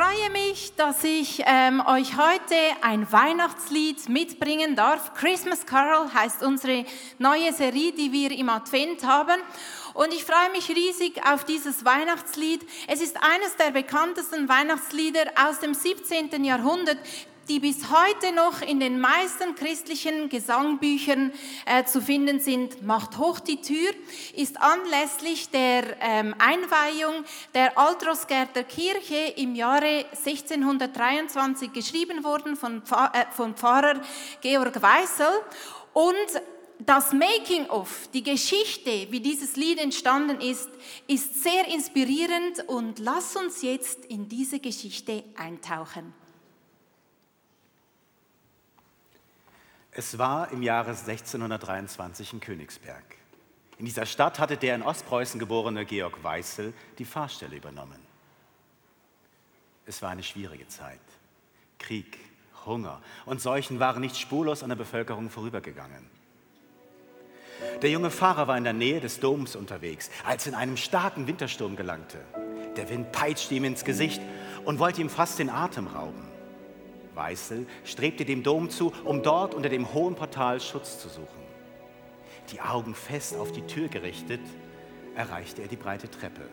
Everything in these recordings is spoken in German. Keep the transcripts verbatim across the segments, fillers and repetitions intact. freue mich, dass ich ähm, euch heute ein Weihnachtslied mitbringen darf. Christmas Carol heißt unsere neue Serie, die wir im Advent haben. Und ich freue mich riesig auf dieses Weihnachtslied. Es ist eines der bekanntesten Weihnachtslieder aus dem siebzehnten Jahrhundert, die bis heute noch in den meisten christlichen Gesangbüchern äh, zu finden sind. Macht hoch die Tür ist anlässlich der ähm, Einweihung der Altroßgärter Kirche im Jahre sechzehnhundertdreiundzwanzig geschrieben worden von, Pfarr, äh, von Pfarrer Georg Weissel. Und das Making-of, die Geschichte, wie dieses Lied entstanden ist, ist sehr inspirierend, und lass uns jetzt in diese Geschichte eintauchen. Es war im Jahre sechzehnhundertdreiundzwanzig in Königsberg. In dieser Stadt hatte der in Ostpreußen geborene Georg Weissel die Pfarrstelle übernommen. Es war eine schwierige Zeit. Krieg, Hunger und Seuchen waren nicht spurlos an der Bevölkerung vorübergegangen. Der junge Pfarrer war in der Nähe des Doms unterwegs, als er in einem starken Wintersturm gelangte. Der Wind peitschte ihm ins Gesicht und wollte ihm fast den Atem rauben. Weissel strebte dem Dom zu, um dort unter dem hohen Portal Schutz zu suchen. Die Augen fest auf die Tür gerichtet, erreichte er die breite Treppe.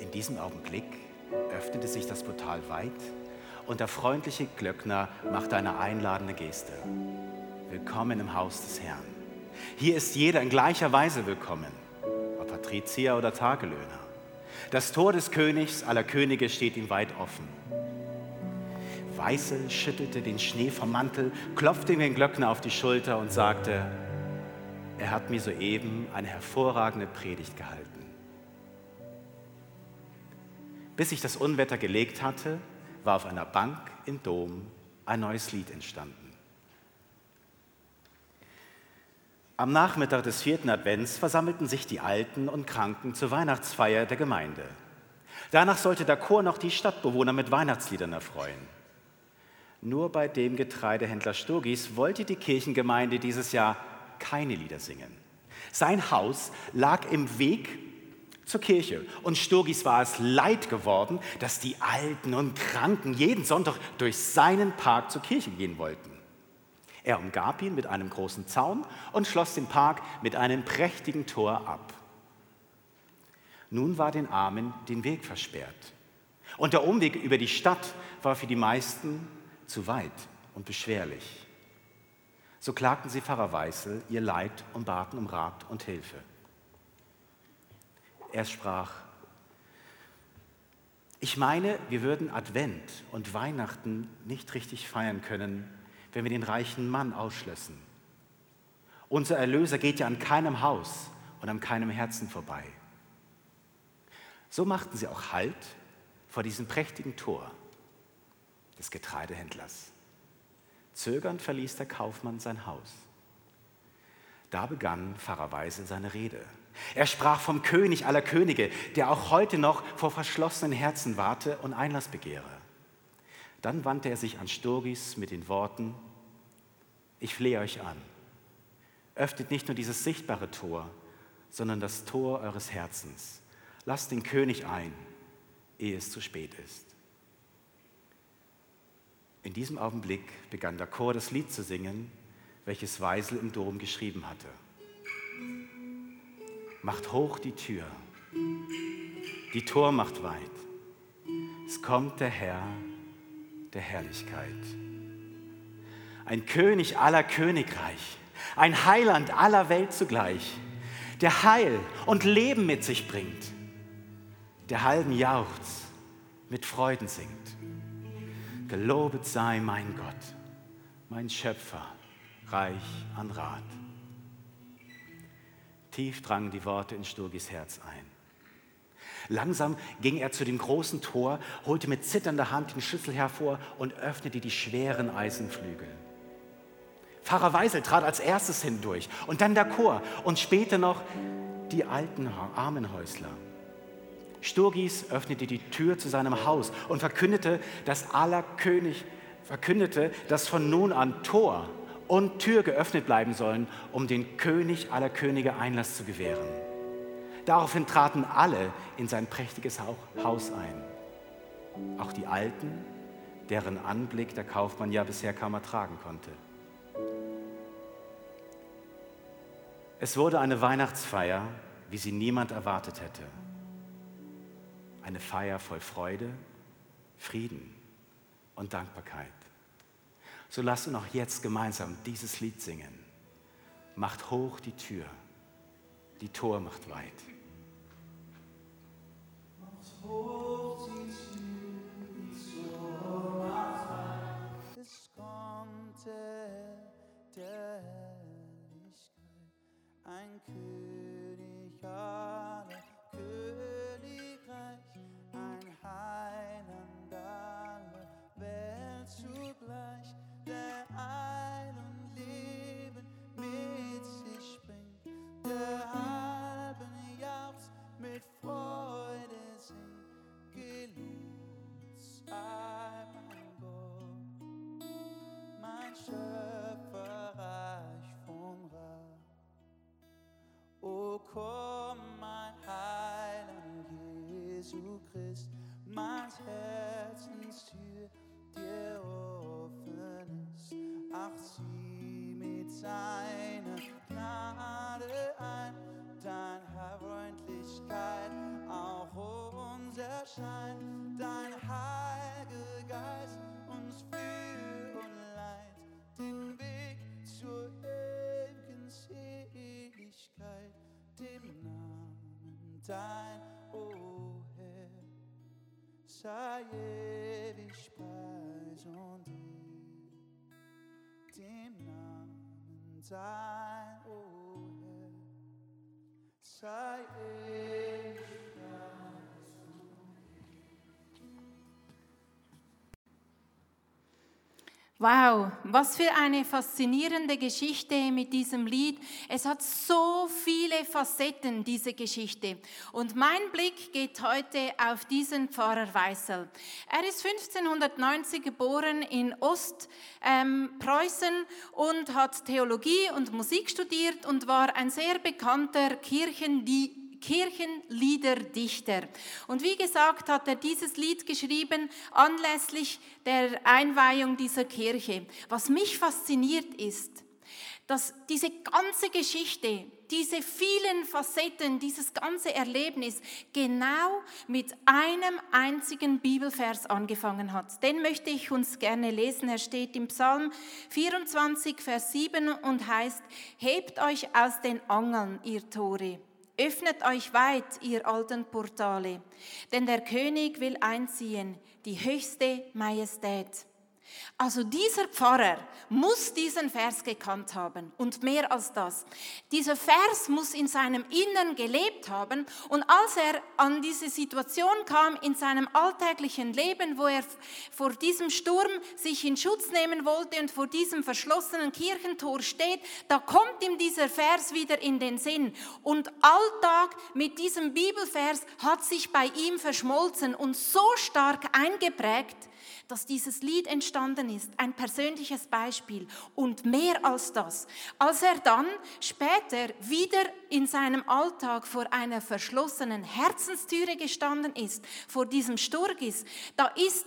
In diesem Augenblick öffnete sich das Portal weit und der freundliche Glöckner machte eine einladende Geste. Willkommen im Haus des Herrn. Hier ist jeder in gleicher Weise willkommen, ob Patrizier oder Tagelöhner. Das Tor des Königs aller Könige steht ihm weit offen. Weissel schüttelte den Schnee vom Mantel, klopfte ihm den Glöckner auf die Schulter und sagte: Er hat mir soeben eine hervorragende Predigt gehalten. Bis sich das Unwetter gelegt hatte, war auf einer Bank im Dom ein neues Lied entstanden. Am Nachmittag des vierten Advents versammelten sich die Alten und Kranken zur Weihnachtsfeier der Gemeinde. Danach sollte der Chor noch die Stadtbewohner mit Weihnachtsliedern erfreuen. Nur bei dem Getreidehändler Sturgis wollte die Kirchengemeinde dieses Jahr keine Lieder singen. Sein Haus lag im Weg zur Kirche und Sturgis war es leid geworden, dass die Alten und Kranken jeden Sonntag durch seinen Park zur Kirche gehen wollten. Er umgab ihn mit einem großen Zaun und schloss den Park mit einem prächtigen Tor ab. Nun war den Armen den Weg versperrt und der Umweg über die Stadt war für die meisten zu weit und beschwerlich. So klagten sie Pfarrer Weissel ihr Leid und baten um Rat und Hilfe. Er sprach: Ich meine, wir würden Advent und Weihnachten nicht richtig feiern können, wenn wir den reichen Mann ausschlössen. Unser Erlöser geht ja an keinem Haus und an keinem Herzen vorbei. So machten sie auch Halt vor diesem prächtigen Tor des Getreidehändlers. Zögernd verließ der Kaufmann sein Haus. Da begann Pfarrer Weissel seine Rede. Er sprach vom König aller Könige, der auch heute noch vor verschlossenen Herzen warte und Einlass begehre. Dann wandte er sich an Sturgis mit den Worten: Ich flehe euch an, öffnet nicht nur dieses sichtbare Tor, sondern das Tor eures Herzens. Lasst den König ein, ehe es zu spät ist. In diesem Augenblick begann der Chor das Lied zu singen, welches Weissel im Dom geschrieben hatte. Macht hoch die Tür, die Tor macht weit, es kommt der Herr der Herrlichkeit. Ein König aller Königreich, ein Heiland aller Welt zugleich, der Heil und Leben mit sich bringt, der halben Jauchz mit Freuden singt. Gelobet sei mein Gott, mein Schöpfer, reich an Rat. Tief drangen die Worte in Sturgis Herz ein. Langsam ging er zu dem großen Tor, holte mit zitternder Hand den Schlüssel hervor und öffnete die schweren Eisenflügel. Pfarrer Weissel trat als erstes hindurch und dann der Chor und später noch die alten Armenhäusler. Sturgis öffnete die Tür zu seinem Haus und verkündete, dass aller König verkündete, dass von nun an Tor und Tür geöffnet bleiben sollen, um den König aller Könige Einlass zu gewähren. Daraufhin traten alle in sein prächtiges Haus ein. auch die Alten, deren Anblick der Kaufmann ja bisher kaum ertragen konnte. Es wurde eine Weihnachtsfeier, wie sie niemand erwartet hätte. Eine Feier voll Freude, Frieden und Dankbarkeit. So lasst uns auch jetzt gemeinsam dieses Lied singen. Macht hoch die Tür, die Tor macht weit. Macht hoch die Tür, die Tor macht weit. Es kommt der Herrlichkeit, ein König aller Königreich, ein Heiland aller Welt zugleich, der ein und Leben mit sich bringt, der halben Jahres mit Freude singt, gelobt sei mein Gott, mein Schöpfer reich vom Rat. O komm, mein Heiland Jesu Christ, mein Herzenstür dir offen ist, ach sieh mit seiner Gnade ein, dein Herr Freundlichkeit, auch unser Schein, dein Heiliger Geist uns führt und leitet den Weg zur ewigen Seligkeit, dem Namen dein, o Herr, sei ewig Preis und Ehre, dem Namen dein, o Herr, sei ewig Preis und Ehre. Wow, was für eine faszinierende Geschichte mit diesem Lied. Es hat so viele Facetten, diese Geschichte. Und mein Blick geht heute auf diesen Pfarrer Weissel. Er ist fünfzehnhundertneunzig geboren in Ostpreußen und hat Theologie und Musik studiert und war ein sehr bekannter Kirchendienst. Kirchenliederdichter. Und wie gesagt, hat er dieses Lied geschrieben anlässlich der Einweihung dieser Kirche. Was mich fasziniert ist, dass diese ganze Geschichte, diese vielen Facetten, dieses ganze Erlebnis genau mit einem einzigen Bibelvers angefangen hat. Den möchte ich uns gerne lesen. Er steht im Psalm vierundzwanzig, Vers sieben und heißt: Hebt euch aus den Angeln, ihr Tore. Öffnet euch weit, ihr alten Portale, denn der König will einziehen, die höchste Majestät. Also dieser Pfarrer muss diesen Vers gekannt haben und mehr als das. Dieser Vers muss in seinem Innern gelebt haben, und als er an diese Situation kam in seinem alltäglichen Leben, wo er vor diesem Sturm sich in Schutz nehmen wollte und vor diesem verschlossenen Kirchentor steht, da kommt ihm dieser Vers wieder in den Sinn. Und Alltag mit diesem Bibelvers hat sich bei ihm verschmolzen und so stark eingeprägt, dass dieses Lied entstanden ist, ein persönliches Beispiel und mehr als das. Als er dann später wieder in seinem Alltag vor einer verschlossenen Herzenstüre gestanden ist, vor diesem Sturgis, da ist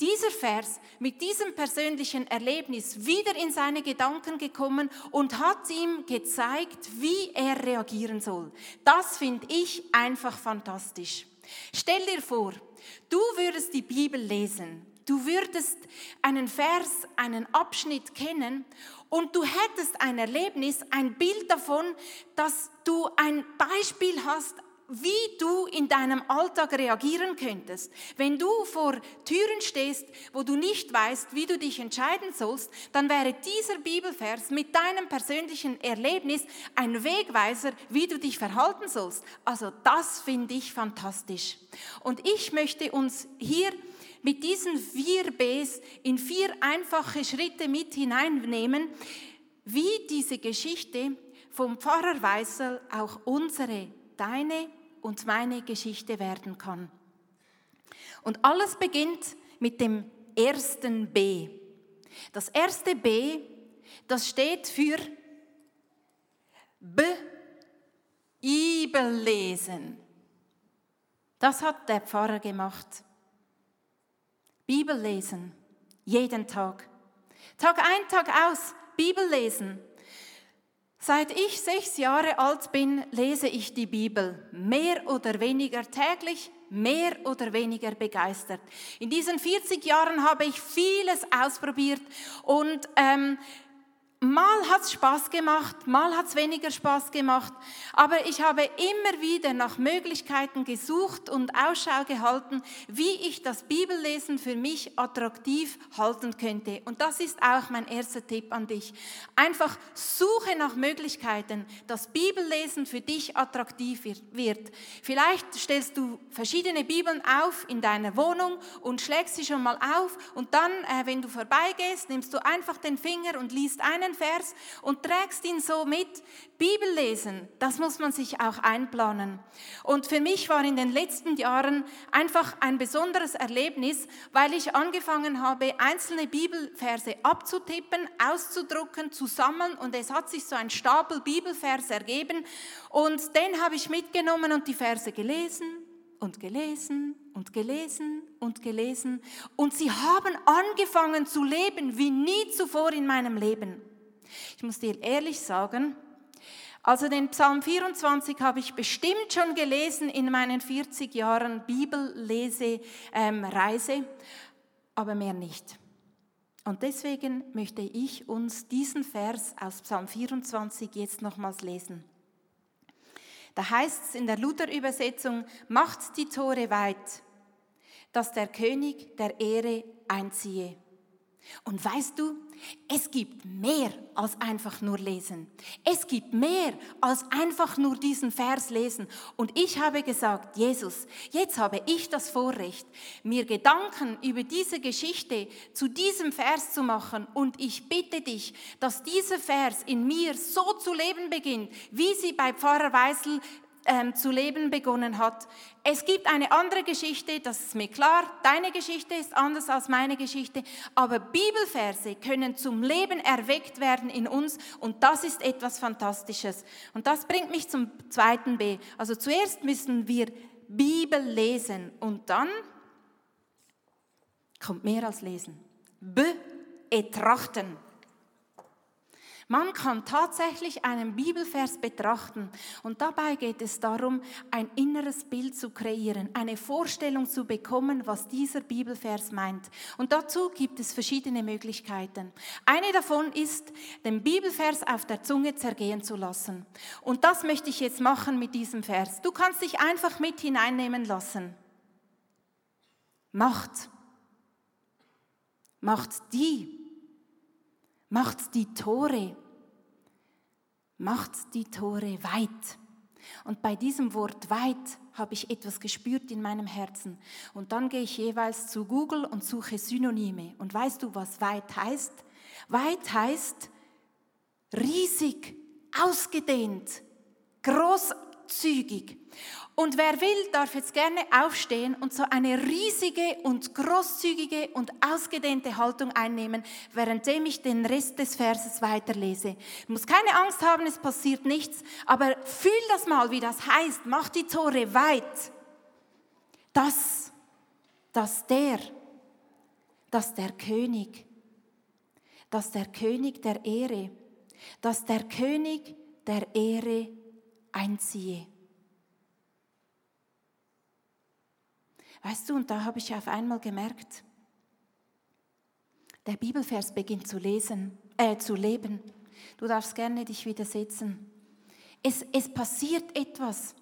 dieser Vers mit diesem persönlichen Erlebnis wieder in seine Gedanken gekommen und hat ihm gezeigt, wie er reagieren soll. Das finde ich einfach fantastisch. Stell dir vor, du würdest die Bibel lesen, du würdest einen Vers, einen Abschnitt kennen und du hättest ein Erlebnis, ein Bild davon, dass du ein Beispiel hast, wie du in deinem Alltag reagieren könntest. Wenn du vor Türen stehst, wo du nicht weißt, wie du dich entscheiden sollst, dann wäre dieser Bibelvers mit deinem persönlichen Erlebnis ein Wegweiser, wie du dich verhalten sollst. Also das finde ich fantastisch. Und ich möchte uns hier mit diesen vier Bs in vier einfache Schritte mit hineinnehmen, wie diese Geschichte vom Pfarrer Weissel auch unsere, deine und meine Geschichte werden kann. Und alles beginnt mit dem ersten B. Das erste B, das steht für Bibellesen. Das hat der Pfarrer gemacht. Bibel lesen, jeden Tag. Tag ein, Tag aus, Bibel lesen. Seit ich sechs Jahre alt bin, lese ich die Bibel, mehr oder weniger täglich, mehr oder weniger begeistert. In diesen vierzig Jahren habe ich vieles ausprobiert und ähm, mal hat es Spaß gemacht, mal hat es weniger Spaß gemacht, aber ich habe immer wieder nach Möglichkeiten gesucht und Ausschau gehalten, wie ich das Bibellesen für mich attraktiv halten könnte. Und das ist auch mein erster Tipp an dich. Einfach suche nach Möglichkeiten, dass Bibellesen für dich attraktiv wird. Vielleicht stellst du verschiedene Bibeln auf in deiner Wohnung und schlägst sie schon mal auf und dann, wenn du vorbeigehst, nimmst du einfach den Finger und liest einen Vers und trägst ihn so mit. Bibel lesen, das muss man sich auch einplanen. Und für mich war in den letzten Jahren einfach ein besonderes Erlebnis, weil ich angefangen habe, einzelne Bibelverse abzutippen, auszudrucken, zu sammeln und es hat sich so ein Stapel Bibelverse ergeben und den habe ich mitgenommen und die Verse gelesen und gelesen und gelesen und gelesen und sie haben angefangen zu leben wie nie zuvor in meinem Leben. Ich muss dir ehrlich sagen, also den Psalm vierundzwanzig habe ich bestimmt schon gelesen in meinen vierzig Jahren Bibellesereise, aber mehr nicht. Und deswegen möchte ich uns diesen Vers aus Psalm vierundzwanzig jetzt nochmals lesen. Da heißt es in der Luther-Übersetzung, macht die Tore weit, dass der König der Ehre einziehe. Und weißt du, es gibt mehr als einfach nur lesen. Es gibt mehr als einfach nur diesen Vers lesen. Und ich habe gesagt, Jesus, jetzt habe ich das Vorrecht, mir Gedanken über diese Geschichte zu diesem Vers zu machen. Und ich bitte dich, dass dieser Vers in mir so zu leben beginnt, wie sie bei Pfarrer Weissel zu leben begonnen hat. Es gibt eine andere Geschichte, das ist mir klar, deine Geschichte ist anders als meine Geschichte, aber Bibelverse können zum Leben erweckt werden in uns und das ist etwas Fantastisches. Und das bringt mich zum zweiten B. Also zuerst müssen wir Bibel lesen und dann kommt mehr als lesen. Betrachten. Man kann tatsächlich einen Bibelvers betrachten und dabei geht es darum, ein inneres Bild zu kreieren, eine Vorstellung zu bekommen, was dieser Bibelvers meint. Und dazu gibt es verschiedene Möglichkeiten. Eine davon ist, den Bibelvers auf der Zunge zergehen zu lassen. Und das möchte ich jetzt machen mit diesem Vers. Du kannst dich einfach mit hineinnehmen lassen. Macht. Macht die. Macht die Tore, macht die Tore weit. Und bei diesem Wort weit habe ich etwas gespürt in meinem Herzen. Und dann gehe ich jeweils zu Google und suche Synonyme. Und weißt du, was weit heißt? Weit heißt riesig, ausgedehnt, großzügig. Und wer will, darf jetzt gerne aufstehen und so eine riesige und großzügige und ausgedehnte Haltung einnehmen, währenddem ich den Rest des Verses weiterlese. Du musst keine Angst haben, es passiert nichts, aber fühl das mal, wie das heißt. Mach die Tore weit, dass, dass der, dass der König, dass der König der Ehre, dass der König der Ehre einziehe. Weißt du, und da habe ich auf einmal gemerkt, der Bibelvers beginnt zu lesen, äh, zu leben. Du darfst gerne dich wieder setzen. Es, es passiert etwas.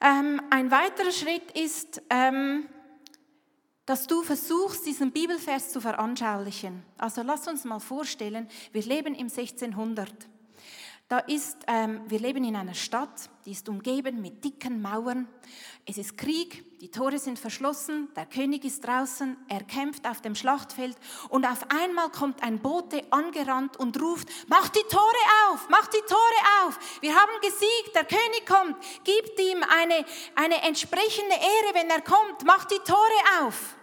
Ähm, ein weiterer Schritt ist, ähm, dass du versuchst, diesen Bibelvers zu veranschaulichen. Also lass uns mal vorstellen, wir leben im sechzehnhundert. Da ist, ähm, wir leben in einer Stadt, die ist umgeben mit dicken Mauern. Es ist Krieg, die Tore sind verschlossen, der König ist draußen, er kämpft auf dem Schlachtfeld und auf einmal kommt ein Bote angerannt und ruft, macht die Tore auf, macht die Tore auf, wir haben gesiegt, der König kommt, gibt ihm eine, eine entsprechende Ehre, wenn er kommt, macht die Tore auf.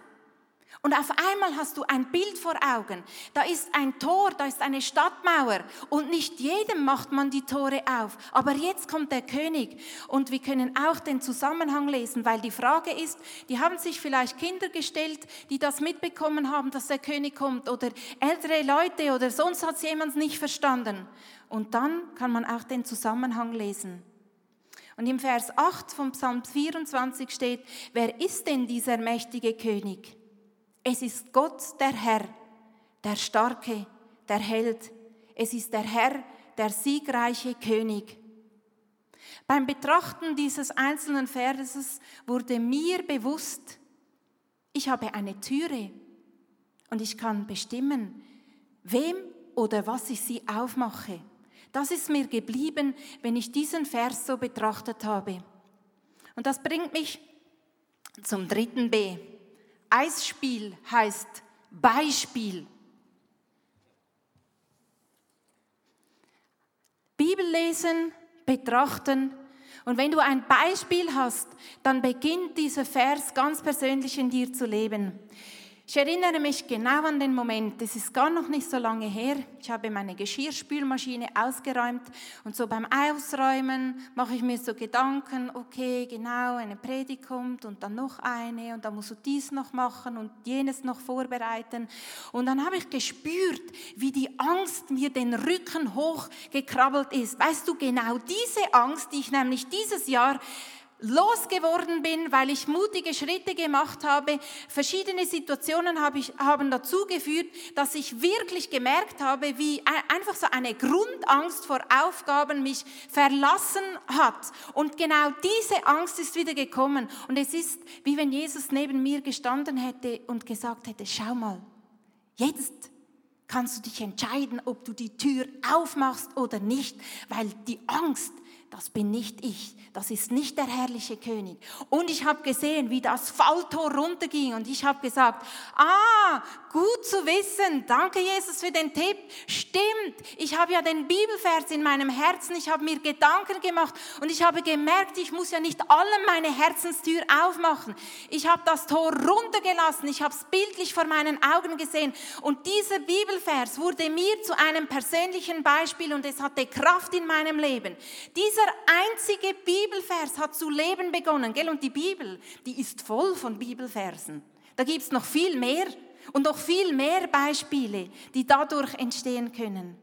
Und auf einmal hast du ein Bild vor Augen. Da ist ein Tor, da ist eine Stadtmauer. Und nicht jedem macht man die Tore auf. Aber jetzt kommt der König. Und wir können auch den Zusammenhang lesen, weil die Frage ist, die haben sich vielleicht Kinder gestellt, die das mitbekommen haben, dass der König kommt. Oder ältere Leute oder sonst hat es jemand nicht verstanden. Und dann kann man auch den Zusammenhang lesen. Und im Vers acht vom Psalm vierundzwanzig steht, wer ist denn dieser mächtige König? Es ist Gott, der Herr, der Starke, der Held. Es ist der Herr, der siegreiche König. Beim Betrachten dieses einzelnen Verses wurde mir bewusst, ich habe eine Türe und ich kann bestimmen, wem oder was ich sie aufmache. Das ist mir geblieben, wenn ich diesen Vers so betrachtet habe. Und das bringt mich zum dritten B. Eisspiel heißt Beispiel. Bibel lesen, betrachten. Und wenn du ein Beispiel hast, dann beginnt dieser Vers ganz persönlich in dir zu leben. Ich erinnere mich genau an den Moment, das ist gar noch nicht so lange her. Ich habe meine Geschirrspülmaschine ausgeräumt und so beim Ausräumen mache ich mir so Gedanken, okay, genau, eine Predigt kommt und dann noch eine und dann musst du dies noch machen und jenes noch vorbereiten. Und dann habe ich gespürt, wie die Angst mir den Rücken hochgekrabbelt ist. Weißt du, genau diese Angst, die ich nämlich dieses Jahr losgeworden bin, weil ich mutige Schritte gemacht habe. Verschiedene Situationen habe ich, haben dazu geführt, dass ich wirklich gemerkt habe, wie einfach so eine Grundangst vor Aufgaben mich verlassen hat. Und genau diese Angst ist wieder gekommen. Und es ist, wie wenn Jesus neben mir gestanden hätte und gesagt hätte, schau mal, jetzt kannst du dich entscheiden, ob du die Tür aufmachst oder nicht, weil die Angst, das bin nicht ich, das ist nicht der herrliche König. Und ich habe gesehen, wie das Falltor runterging und ich habe gesagt, ah, gut zu wissen, danke Jesus für den Tipp. Stimmt, ich habe ja den Bibelvers in meinem Herzen, ich habe mir Gedanken gemacht und ich habe gemerkt, ich muss ja nicht allem meine Herzenstür aufmachen. Ich habe das Tor runtergelassen, ich habe es bildlich vor meinen Augen gesehen und dieser Bibelvers wurde mir zu einem persönlichen Beispiel und es hatte Kraft in meinem Leben. Dieser Dieser einzige Bibelvers hat zu leben begonnen, gell? Und die Bibel, die ist voll von Bibelversen. Da gibt es noch viel mehr und noch viel mehr Beispiele, die dadurch entstehen können.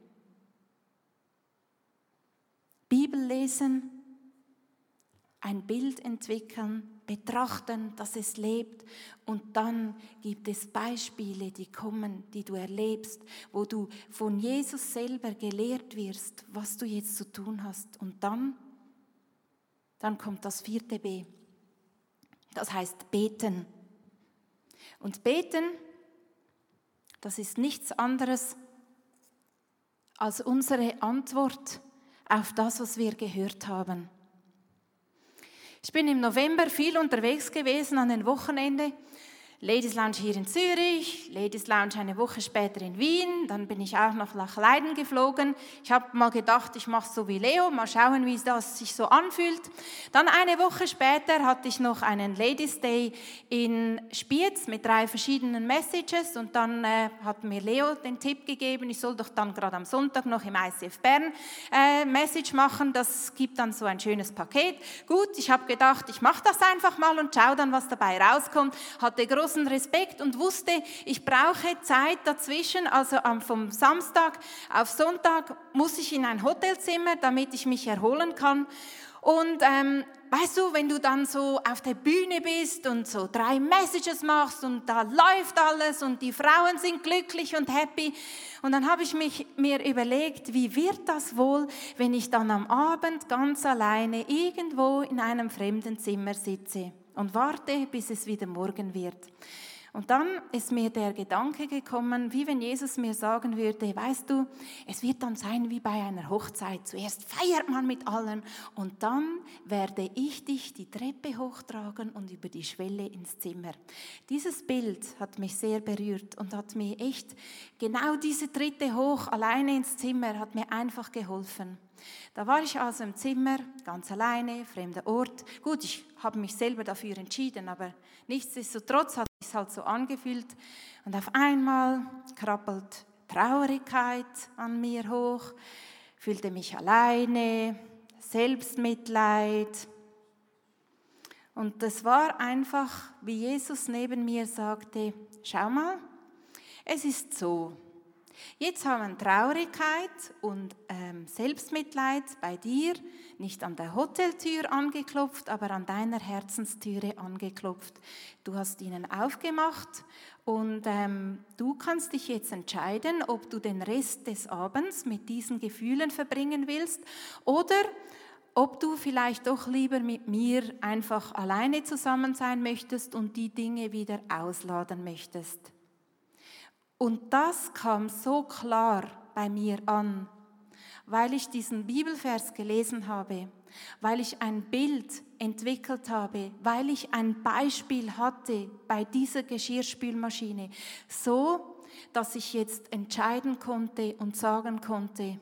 Bibel lesen, ein Bild entwickeln, betrachten, dass es lebt und dann gibt es Beispiele, die kommen, die du erlebst, wo du von Jesus selber gelehrt wirst, was du jetzt zu tun hast. Und dann, dann kommt das vierte B. Das heißt beten. Und beten, das ist nichts anderes als unsere Antwort auf das, was wir gehört haben. Ich bin im November viel unterwegs gewesen an den Wochenenden. Ladies' Lounge hier in Zürich, Ladies' Lounge eine Woche später in Wien, dann bin ich auch noch nach Leiden geflogen. Ich habe mal gedacht, ich mache so wie Leo, mal schauen, wie das sich so anfühlt. Dann eine Woche später hatte ich noch einen Ladies' Day in Spiez mit drei verschiedenen Messages und dann äh, hat mir Leo den Tipp gegeben, ich soll doch dann gerade am Sonntag noch im I C F Bern äh, Message machen, das gibt dann so ein schönes Paket. Gut, ich habe gedacht, ich mache das einfach mal und schaue dann, was dabei rauskommt. Hatte großen Respekt und wusste, ich brauche Zeit dazwischen, also vom Samstag auf Sonntag muss ich in ein Hotelzimmer, damit ich mich erholen kann. Und ähm, weißt du, wenn du dann so auf der Bühne bist und so drei Messages machst und da läuft alles und die Frauen sind glücklich und happy. Und dann habe ich mich, mir überlegt, wie wird das wohl, wenn ich dann am Abend ganz alleine irgendwo in einem fremden Zimmer sitze und warte, bis es wieder morgen wird. Und dann ist mir der Gedanke gekommen, wie wenn Jesus mir sagen würde, weißt du, es wird dann sein wie bei einer Hochzeit. Zuerst feiert man mit allen und dann werde ich dich die Treppe hochtragen und über die Schwelle ins Zimmer. Dieses Bild hat mich sehr berührt und hat mir echt genau diese Tritte hoch alleine ins Zimmer hat mir einfach geholfen. Da war ich also im Zimmer, ganz alleine, fremder Ort. Gut, ich habe mich selber dafür entschieden, aber nichtsdestotrotz hat sich halt so angefühlt. Und auf einmal krabbelt Traurigkeit an mir hoch, fühlte mich alleine, Selbstmitleid. Und das war einfach, wie Jesus neben mir sagte, schau mal, es ist so. Jetzt haben Traurigkeit und ähm, Selbstmitleid bei dir nicht an der Hoteltür angeklopft, aber an deiner Herzenstüre angeklopft. Du hast ihnen aufgemacht und ähm, du kannst dich jetzt entscheiden, ob du den Rest des Abends mit diesen Gefühlen verbringen willst oder ob du vielleicht doch lieber mit mir einfach alleine zusammen sein möchtest und die Dinge wieder ausladen möchtest. Und das kam so klar bei mir an, weil ich diesen Bibelvers gelesen habe, weil ich ein Bild entwickelt habe, weil ich ein Beispiel hatte bei dieser Geschirrspülmaschine, so, dass ich jetzt entscheiden konnte und sagen konnte,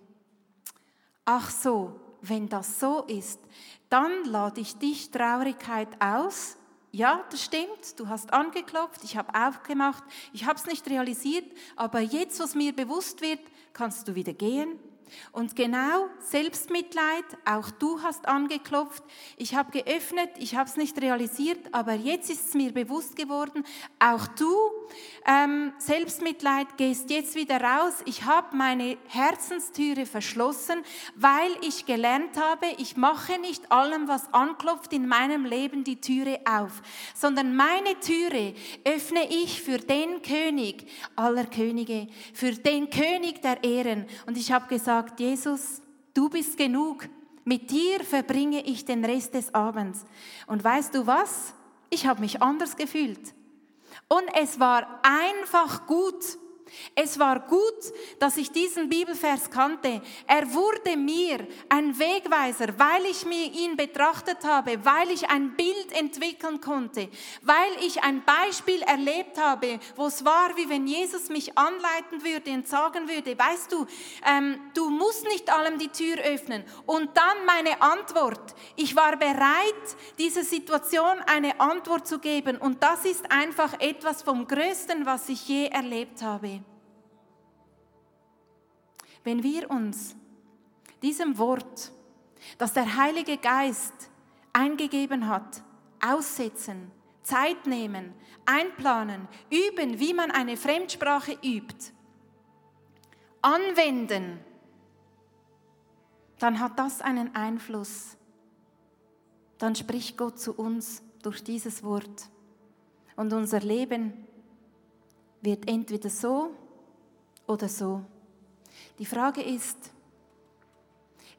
ach so, wenn das so ist, dann lade ich dich Traurigkeit aus. Ja, das stimmt, du hast angeklopft, ich habe aufgemacht, ich habe es nicht realisiert, aber jetzt, was mir bewusst wird, kannst du wieder gehen. Und genau, Selbstmitleid, auch du hast angeklopft, ich habe geöffnet, ich habe es nicht realisiert, aber jetzt ist es mir bewusst geworden, auch du, ähm, Selbstmitleid, gehst jetzt wieder raus, ich habe meine Herzenstüre verschlossen, weil ich gelernt habe, ich mache nicht allem, was anklopft in meinem Leben, die Türe auf, sondern meine Türe öffne ich für den König aller Könige, für den König der Ehren. Und ich habe gesagt, sagt Jesus, du bist genug, mit dir verbringe ich den Rest des Abends. Und weißt du was? Ich habe mich anders gefühlt. Und es war einfach gut. Es war gut, dass ich diesen Bibelvers kannte. Er wurde mir ein Wegweiser, weil ich mir ihn betrachtet habe, weil ich ein Bild entwickeln konnte, weil ich ein Beispiel erlebt habe, wo es war, wie wenn Jesus mich anleiten würde und sagen würde, weißt du, ähm, du musst nicht allem die Tür öffnen. Und dann meine Antwort. Ich war bereit, dieser Situation eine Antwort zu geben. Und das ist einfach etwas vom Größten, was ich je erlebt habe. Wenn wir uns diesem Wort, das der Heilige Geist eingegeben hat, aussetzen, Zeit nehmen, einplanen, üben, wie man eine Fremdsprache übt, anwenden, dann hat das einen Einfluss. Dann spricht Gott zu uns durch dieses Wort und unser Leben wird entweder so oder so. Die Frage ist,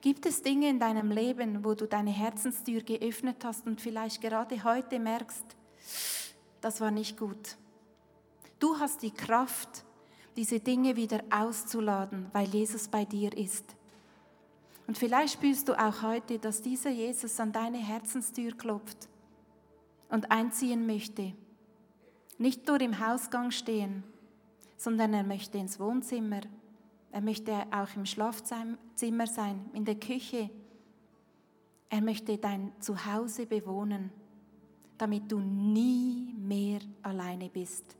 gibt es Dinge in deinem Leben, wo du deine Herzenstür geöffnet hast und vielleicht gerade heute merkst, das war nicht gut. Du hast die Kraft, diese Dinge wieder auszuladen, weil Jesus bei dir ist. Und vielleicht spürst du auch heute, dass dieser Jesus an deine Herzenstür klopft und einziehen möchte. Nicht nur im Hausgang stehen, sondern er möchte ins Wohnzimmer. Er möchte auch im Schlafzimmer sein, in der Küche. Er möchte dein Zuhause bewohnen, damit du nie mehr alleine bist.